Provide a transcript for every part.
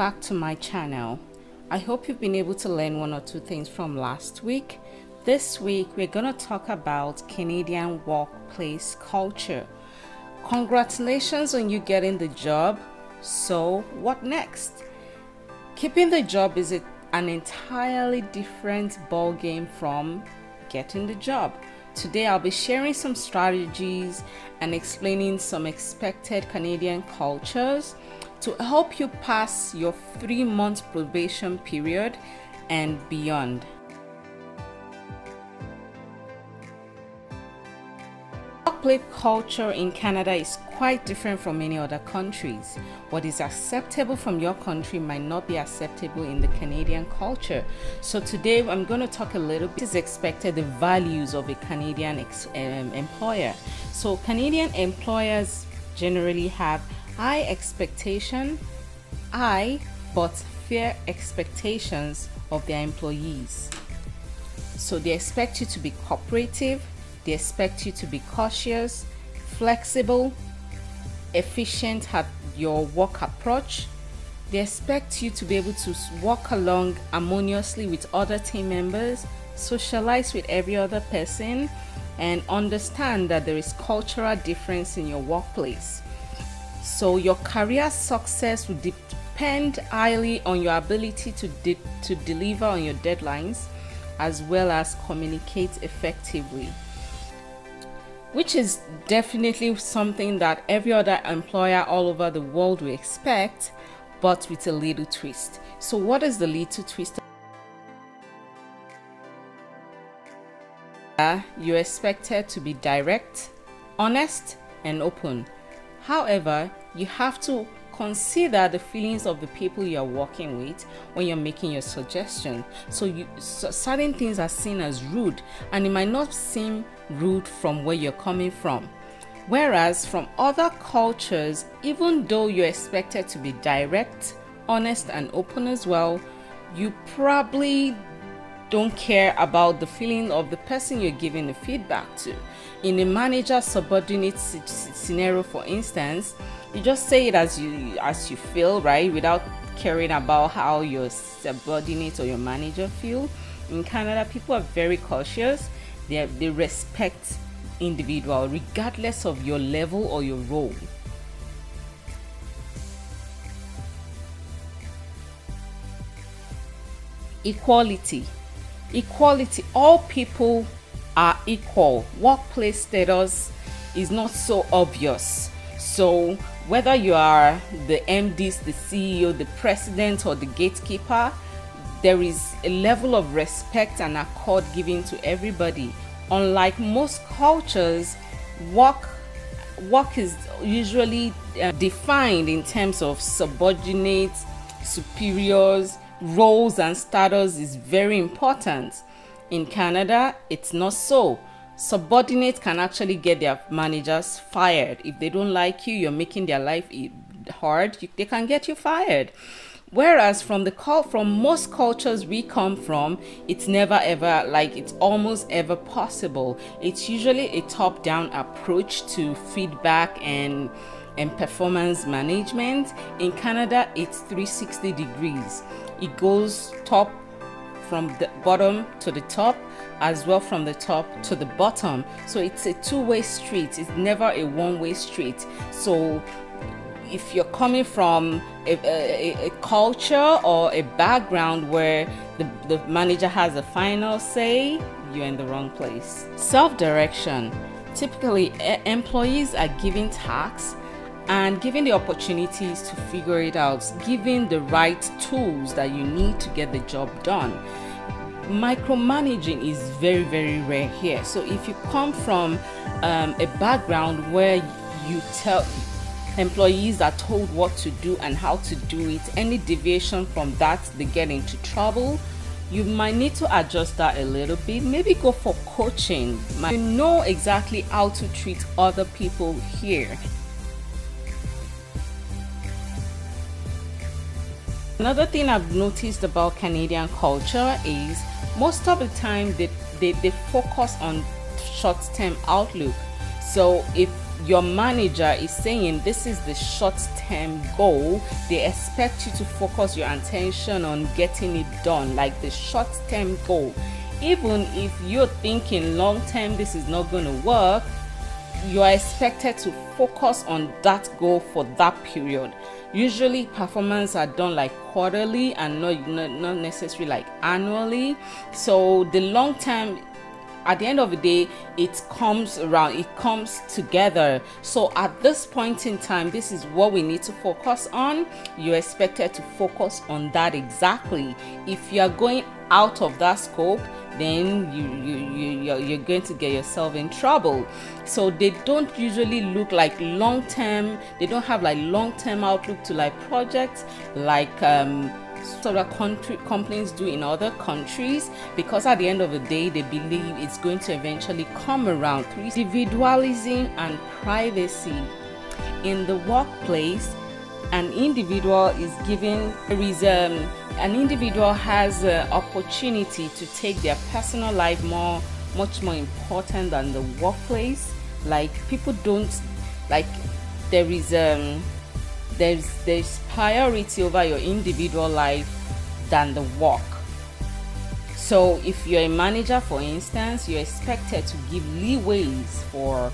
back to my channel. I hope you've been able to learn one or two things from last week. This week we're going to talk about Canadian workplace culture. Congratulations on you getting the job. So what next? Keeping the job is an entirely different ball game from getting the job. Today I'll be sharing some strategies and explaining some expected Canadian cultures to help you pass your 3-month probation period and beyond. Workplace culture in Canada is quite different from many other countries. What is acceptable from your country might not be acceptable in the Canadian culture. So today I'm going to talk a little bit is expected the values of a Canadian employer. So Canadian employers generally have high expectation, but fair expectations of their employees. So they expect you to be cooperative. They expect you to be cautious, flexible, efficient at your work approach. They expect you to be able to walk along harmoniously with other team members, socialize with every other person, and understand that there is cultural difference in your workplace. So your career success will depend highly on your ability to deliver on your deadlines, as well as communicate effectively, which is definitely something that every other employer all over the world will expect, but with a little twist. So what is the little twist? You're expected to be direct, honest, and open. However, you have to consider the feelings of the people you're working with when you're making your suggestion. So certain things are seen as rude, and it might not seem rude from where you're coming from. Whereas from other cultures, even though you're expected to be direct, honest, and open as well, you probably don't care about the feeling of the person you're giving the feedback to. In a manager-subordinate scenario, for instance, you just say it as you feel, right, without caring about how your subordinate or your manager feel. In Canada, people are very cautious. They respect individual regardless of your level or your role. Equality. All people are equal. Workplace status is not so obvious. So whether you are the MDs, the CEO, the president, or the gatekeeper, there is a level of respect and accord given to everybody. Unlike most cultures, work is usually defined in terms of subordinates, superiors. Roles and status is very important. In Canada, it's not so. Subordinates can actually get their managers fired. If they don't like you, you're making their life hard, they can get you fired. Whereas from most cultures we come from, it's never ever, like it's almost ever possible. It's usually a top-down approach to feedback and performance management. In Canada, it's 360 degrees. It goes top from the bottom to the top, as well from the top to the bottom. So it's a two-way street. It's never a one-way street. So if you're coming from a culture or a background where the manager has a final say, you're in the wrong place. Self-direction. Typically, employees are given tasks and given the opportunities to figure it out, given the right tools that you need to get the job done. Micromanaging is very, very rare here. So if you come from a background where you tell employees are told what to do and how to do it, any deviation from that, they get into trouble. You might need to adjust that a little bit. Maybe go for coaching. You know exactly how to treat other people here. Another thing I've noticed about Canadian culture is most of the time they focus on short-term outlook. So if your manager is saying this is the short-term goal, they expect you to focus your attention on getting it done, like the short-term goal. Even if you're thinking long-term this is not going to work, you are expected to focus on that goal for that period. Usually performance are done like quarterly and not necessarily like annually. So the long term, at the end of the day, it comes around, it comes together. So at this point in time, this is what we need to focus on. You're expected to focus on that exactly. If you are going out of that scope, then you're going to get yourself in trouble. So they don't usually look like long term, they don't have like long term outlook to like projects like sort of companies do in other countries, because at the end of the day they believe it's going to eventually come around. Through individualism and privacy in the workplace, an individual is given an individual has opportunity to take their personal life much more important than the workplace. Like people don't like, there's priority over your individual life than the work. So if you're a manager, for instance, you're expected to give leeways for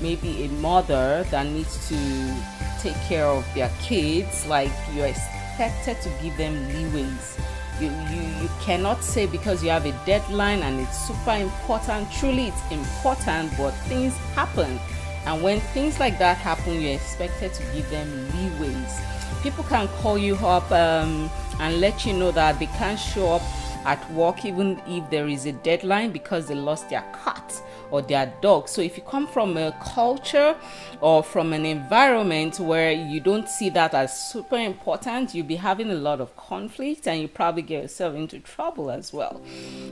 maybe a mother that needs to take care of their kids. Like you're expected to give them leeways. You cannot say because you have a deadline and it's super important. Truly it's important, but things happen. And when things like that happen, you're expected to give them leeways. People can call you up and let you know that they can't show up at work even if there is a deadline because they lost their cat or their dog. So if you come from a culture or from an environment where you don't see that as super important, you'll be having a lot of conflict and you probably get yourself into trouble as well.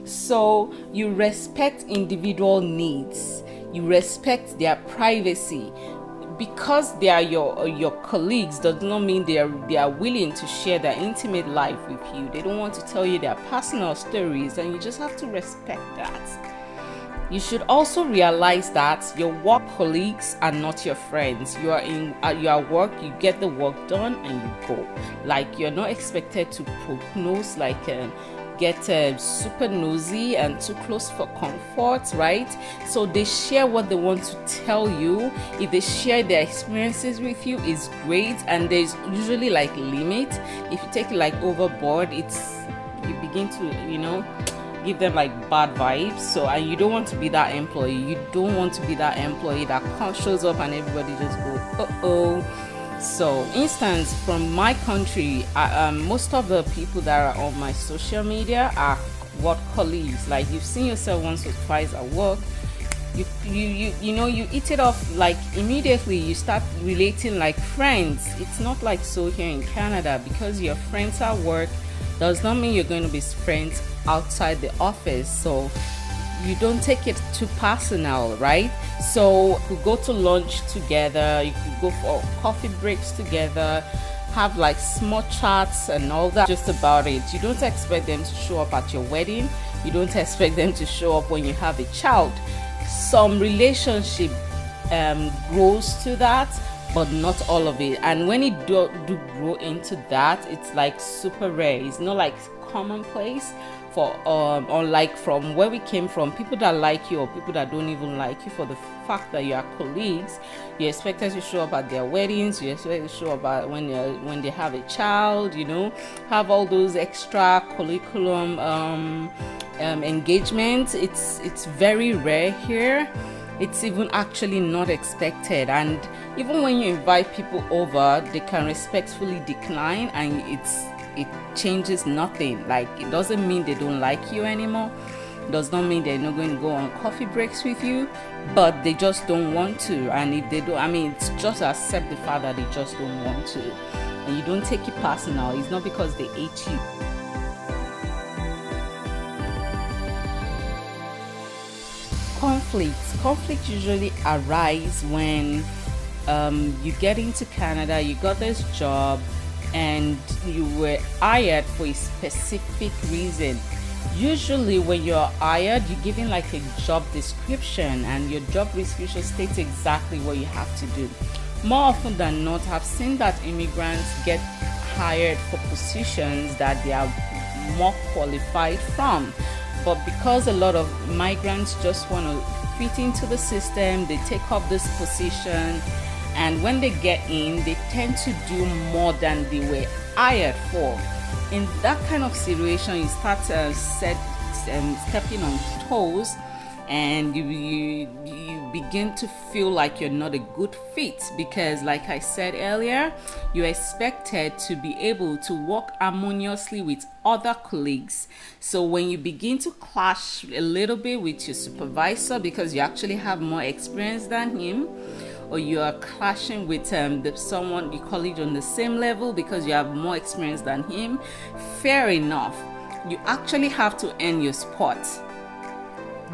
So you respect individual needs. You respect their privacy. Because they are your colleagues does not mean they are willing to share their intimate life with you. They don't want to tell you their personal stories, and you just have to respect that. You should also realize that your work colleagues are not your friends. You are at work, you get the work done and you go. Like you're not expected to prognose, like get super nosy and too close for comfort, right? So they share what they want to tell you. If they share their experiences with you, it's great, and there's usually like limit. If you take it like overboard, it's, you begin to, you know, give them like bad vibes. So, and you don't want to be that employee. You don't want to be that employee that shows up and everybody just goes, uh-oh. So, instance from my country, most of the people that are on my social media are work colleagues. Like you've seen yourself once or twice at work, you know you eat it off, like immediately you start relating like friends. It's not like so here in Canada, because your friends at work does not mean you're going to be friends outside the office. So you don't take it too personal, right? So you go to lunch together, you could go for coffee breaks together, have like small chats and all that, just about it. You don't expect them to show up at your wedding. You don't expect them to show up when you have a child. Some relationship grows to that, but not all of it. And when it do grow into that, it's like super rare. It's not like commonplace. For unlike from where we came from, people that like you or people that don't even like you, for the fact that you are colleagues, you're expected to show up at their weddings, you're expected to show up at when they have a child, you know, have all those extra curriculum engagements. It's very rare here. It's even actually not expected, and even when you invite people over, they can respectfully decline, and it changes nothing. Like it doesn't mean they don't like you anymore, it does not mean they're not going to go on coffee breaks with you, but they just don't want to. And if they do, I mean, it's just accept the fact that they just don't want to, and you don't take it personal. It's not because they hate you. Conflicts usually arise when you get into Canada, you got this job, and you were hired for a specific reason. Usually when you're hired, you're given like a job description, and your job description states exactly what you have to do. More often than not, I've seen that immigrants get hired for positions that they are more qualified from. But because a lot of migrants just want to fit into the system, they take up this position, and when they get in, they tend to do more than they were hired for. In that kind of situation, you start stepping on toes, and you begin to feel like you're not a good fit, because like I said earlier, you're expected to be able to work harmoniously with other colleagues. So when you begin to clash a little bit with your supervisor because you actually have more experience than him, or you are clashing with someone, your colleague on the same level because you have more experience than him, fair enough, you actually have to earn your spot.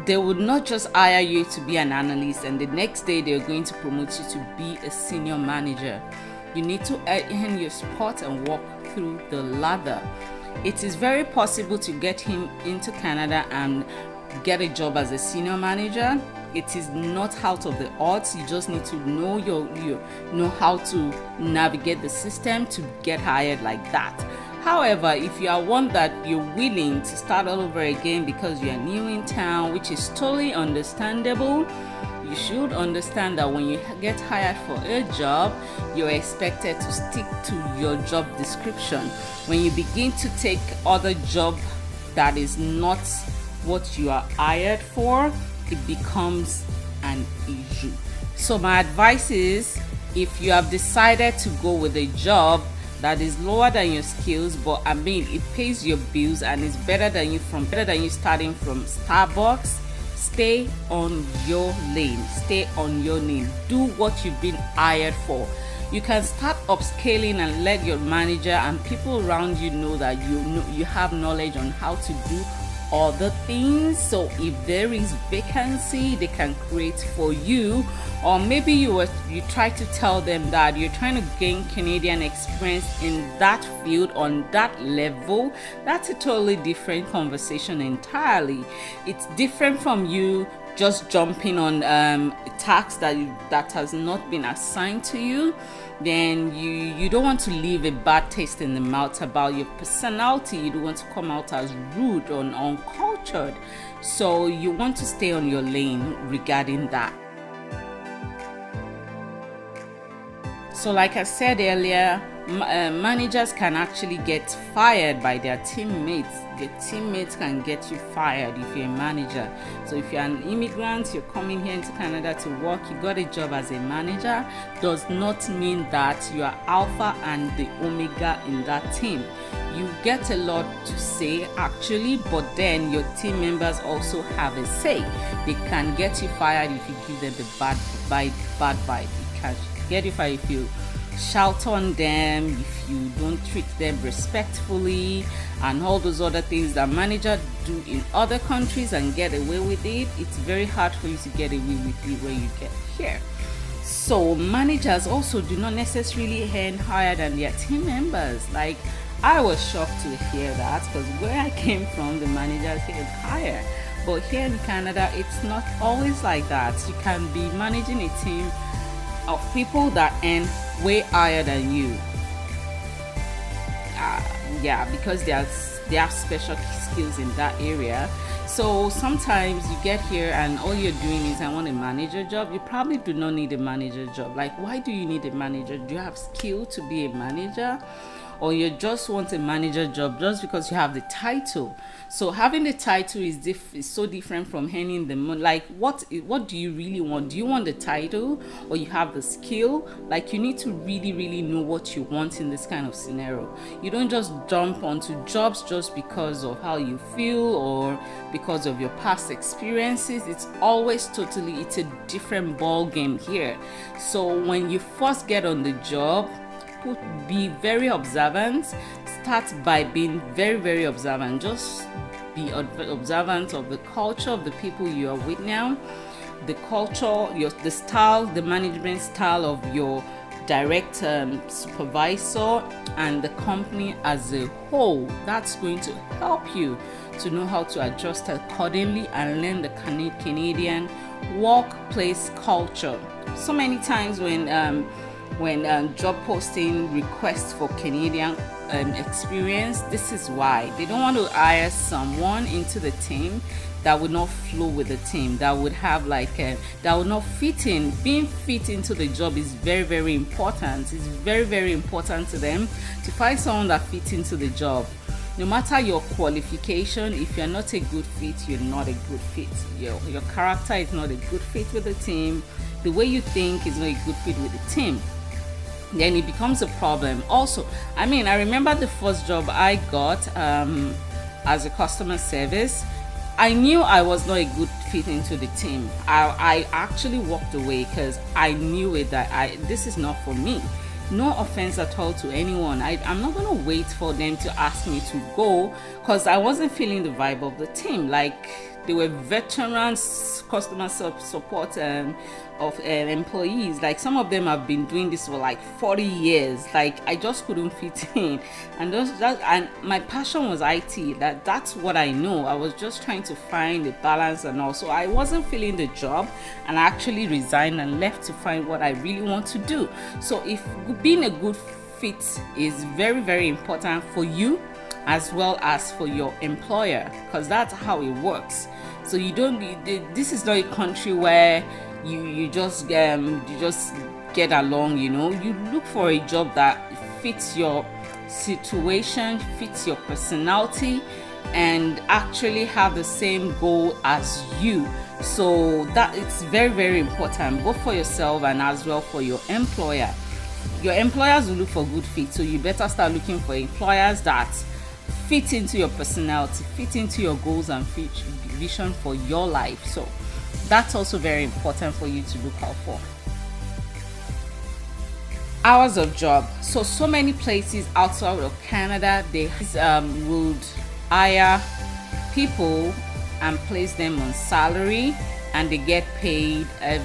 They would not just hire you to be an analyst and the next day they're going to promote you to be a senior manager. You need to earn your spot and walk through the ladder. It is very possible to get him into Canada and get a job as a senior manager. It is not out of the odds. You just need to know know how to navigate the system to get hired like that. However, if you are one that you're willing to start all over again because you are new in town, which is totally understandable, you should understand that when you get hired for a job, you're expected to stick to your job description. When you begin to take other job that is not what you are hired for, it becomes an issue. So my advice is, if you have decided to go with a job that is lower than your skills, but I mean it pays your bills and is better than you starting from Starbucks, stay on your lane, stay on your lane. Do what you've been hired for. You can start upscaling and let your manager and people around you know that you have knowledge on how to do other things, so if there is vacancy they can create for you. Or maybe you try to tell them that you're trying to gain Canadian experience in that field on that level. That's a totally different conversation entirely. It's different from you just jumping on tasks that has not been assigned to you. Then you don't want to leave a bad taste in the mouth about your personality. You don't want to come out as rude or uncultured, so you want to stay on your lane regarding that. So like I said earlier, managers can actually get fired by their teammates. Your teammates can get you fired if you're a manager. So if you're an immigrant, you're coming here into Canada to work, you got a job as a manager, does not mean that you are alpha and the omega in that team. You get a lot to say actually, but then your team members also have a say. They can get you fired if you give them the bad vibe. They can get you fired if you shout on them, if you don't treat them respectfully, and all those other things that managers do in other countries and get away with it. It's very hard for you to get away with it when you get here. So managers also do not necessarily earn higher than their team members. Like, I was shocked to hear that, because where I came from, the managers earn higher. But here in Canada, it's not always like that. You can be managing a team of people that earn way higher than you, because they have special skills in that area. So sometimes you get here and all you're doing is, I want a manager job. You probably do not need a manager job. Like, why do you need a manager? Do you have skill to be a manager? Or you just want a manager job just because you have the title? So having the title is so different from earning the money. Like, what do you really want? Do you want the title, or you have the skill? Like, you need to really, really know what you want in this kind of scenario. You don't just jump onto jobs just because of how you feel or because of your past experiences. It's always it's a different ball game here. So when you first get on the job, be very observant. Start by being very, very observant. Just be observant of the culture of the people you are with now, the culture, the style, the management style of your direct supervisor, and the company as a whole. That's going to help you. to know how to adjust accordingly and learn the Canadian workplace culture. So many times when job posting requests for Canadian experience, this is why they don't want to hire someone into the team that would not flow with the team, that would have that would not fit in. Being fit into the job is very, very important. It's very, very important to them to find someone that fits into the job. No matter your qualification, if you're not a good fit, you're not a good fit. Your character is not a good fit with the team. The way you think is not a good fit with the team. Then it becomes a problem. Also, I remember the first job I got as a customer service. I knew I was not a good fit into the team. I actually walked away because I knew this is not for me. No offense at all to anyone. I'm not gonna wait for them to ask me to go because I wasn't feeling the vibe of the team. They were veterans, customer support employees. Some of them have been doing this for 40 years. I just couldn't fit in, and my passion was IT. That's what I know. I was just trying to find a balance and all. So I wasn't feeling the job, and I actually resigned and left to find what I really want to do. So if being a good fit is very, very important for you, as well as for your employer, because that's how it works. So this is not a country where you just get along, you look for a job that fits your situation, fits your personality, and actually have the same goal as you. So that it's very, very important, both for yourself and as well for your employer. Your employers will look for good fit, so you better start looking for employers that fit into your personality, fit into your goals and vision for your life. So that's also very important for you to look out for. Hours of job. So many places outside of Canada, they would hire people and place them on salary, and they get paid at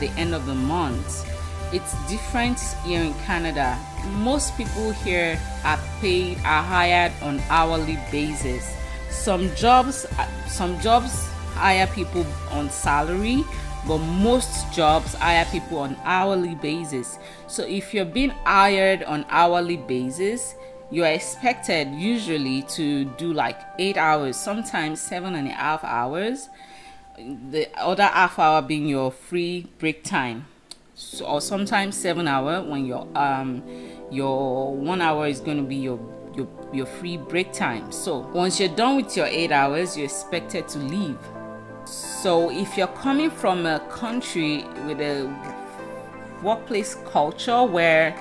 the end of the month. It's different here in Canada. Most people here are hired on hourly basis. Some jobs hire people on salary, but most jobs hire people on hourly basis. So if you're being hired on hourly basis, you're expected usually to do 8 hours, sometimes 7.5 hours, the other half hour being your free break time. So, or sometimes 7 hours when your 1 hour is going to be your free break time. So once you're done with your 8 hours, you're expected to leave. So if you're coming from a country with a workplace culture where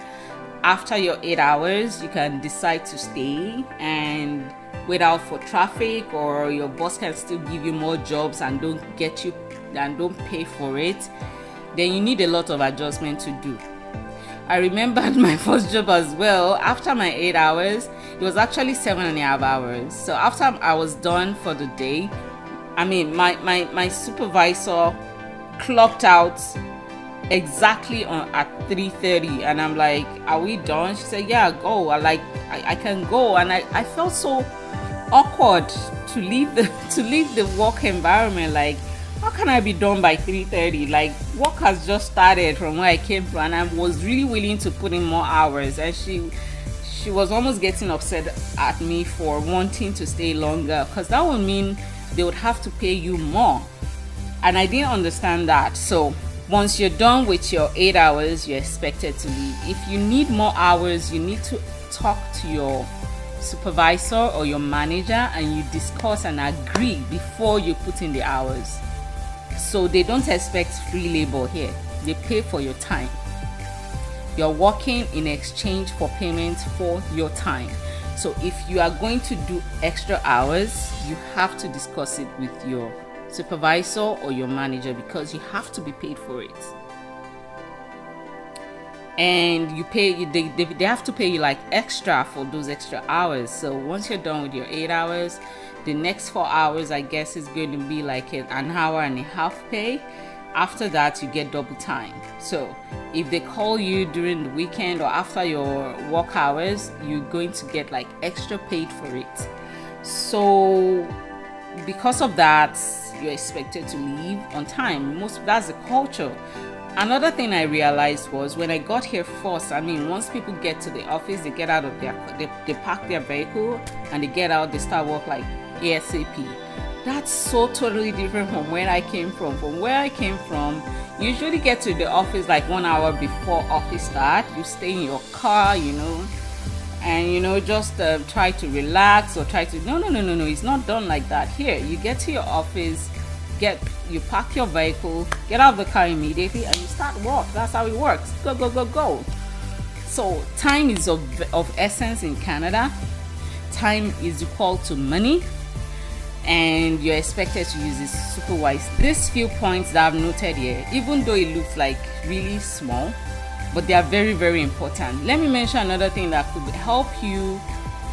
after your 8 hours you can decide to stay and wait out for traffic, or your boss can still give you more jobs and don't pay for it, then you need a lot of adjustment to do. I remembered my first job as well. After my 8 hours, it was actually 7.5 hours. So after I was done for the day, my supervisor clocked out exactly at 3:30, and I'm like, "Are we done?" She said, "Yeah, go." I can go, and I felt so awkward to leave the work environment. How can I be done by 3:30? Work has just started from where I came from, and I was really willing to put in more hours. And she was almost getting upset at me for wanting to stay longer, because that would mean they would have to pay you more, and I didn't understand that. So once you're done with your 8 hours, you're expected to leave. If you need more hours, you need to talk to your supervisor or your manager, and you discuss and agree before you put in the hours. So they don't expect free labor here. They pay for your time. You're working in exchange for payment for your time. So if you are going to do extra hours, you have to discuss it with your supervisor or your manager, because you have to be paid for it. And they have to pay you extra for those extra hours. So once you're done with your 8 hours, the next 4 hours, I guess, is going to be an hour and a half pay. After that, you get double time. So if they call you during the weekend or after your work hours, you're going to get extra paid for it. So because of that, you're expected to leave on time. That's the culture. Another thing I realized was when I got here first, once people get to the office, they get out of their, they park their vehicle and they get out, they start work like ASAP. That's so totally different from where I came from. From where I came from, you usually get to the office like 1 hour before office start. You stay in your car, and just try to relax or try to, no, it's not done like that here. You get to your office, you park your vehicle, get out of the car immediately, and you start work. That's how it works. Go, go, go, go. So time is of essence in Canada. Time is equal to money, and you're expected to use it super wise. These few points that I've noted here, even though it looks like really small, but they are very, very important. Let me mention another thing that could help you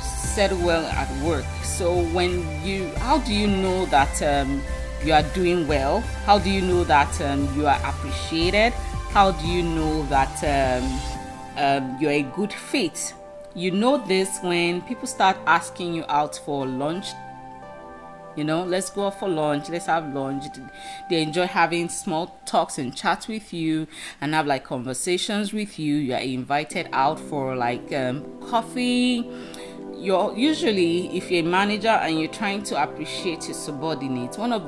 settle well at work. So how do you know that you are doing well? How do you know that you are appreciated? How do you know that you're a good fit? You know this when people start asking you out for lunch. Let's go out for lunch, let's have lunch. They enjoy having small talks and chats with you and have like conversations with you. You are invited out for like coffee. Usually, if you're a manager and you're trying to appreciate your subordinates, one of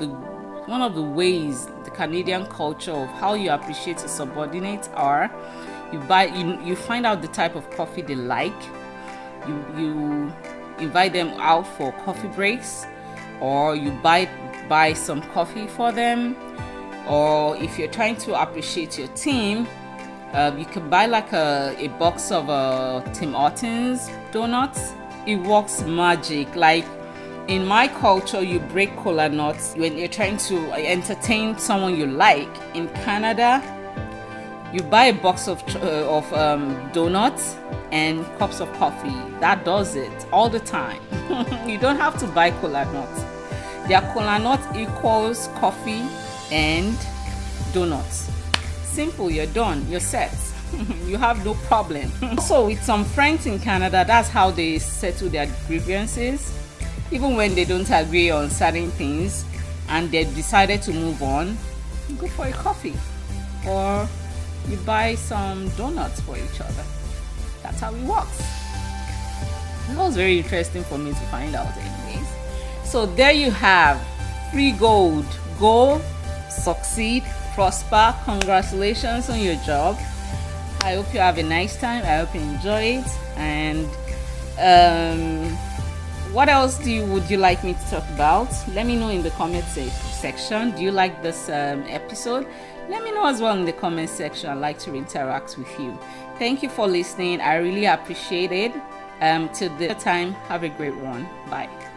the ways the Canadian culture of how you appreciate your subordinates are, you find out the type of coffee they like. You invite them out for coffee breaks, or you buy some coffee for them. Or if you're trying to appreciate your team, you can buy like a box of Tim Hortons donuts. It works magic. Like in my culture, you break kola nuts when you're trying to entertain someone you like. In Canada, you buy a box of donuts and cups of coffee. That does it all the time. You don't have to buy kola nuts. Their kola nut equals coffee and donuts. Simple, you're done, you're set. You have no problem. Also, with some friends in Canada, that's how they settle their grievances. Even when they don't agree on certain things and they've decided to move on, you go for a coffee or you buy some donuts for each other. That's how it works. That was very interesting for me to find out anyways. So there you have free gold. Go, succeed, prosper. Congratulations on your job. I hope you have a nice time. I hope you enjoy it. And what else would you like me to talk about? Let me know in the comment section. Do you like this episode? Let me know as well in the comment section. I'd like to interact with you. Thank you for listening. I really appreciate it. Till the time, have a great one. Bye.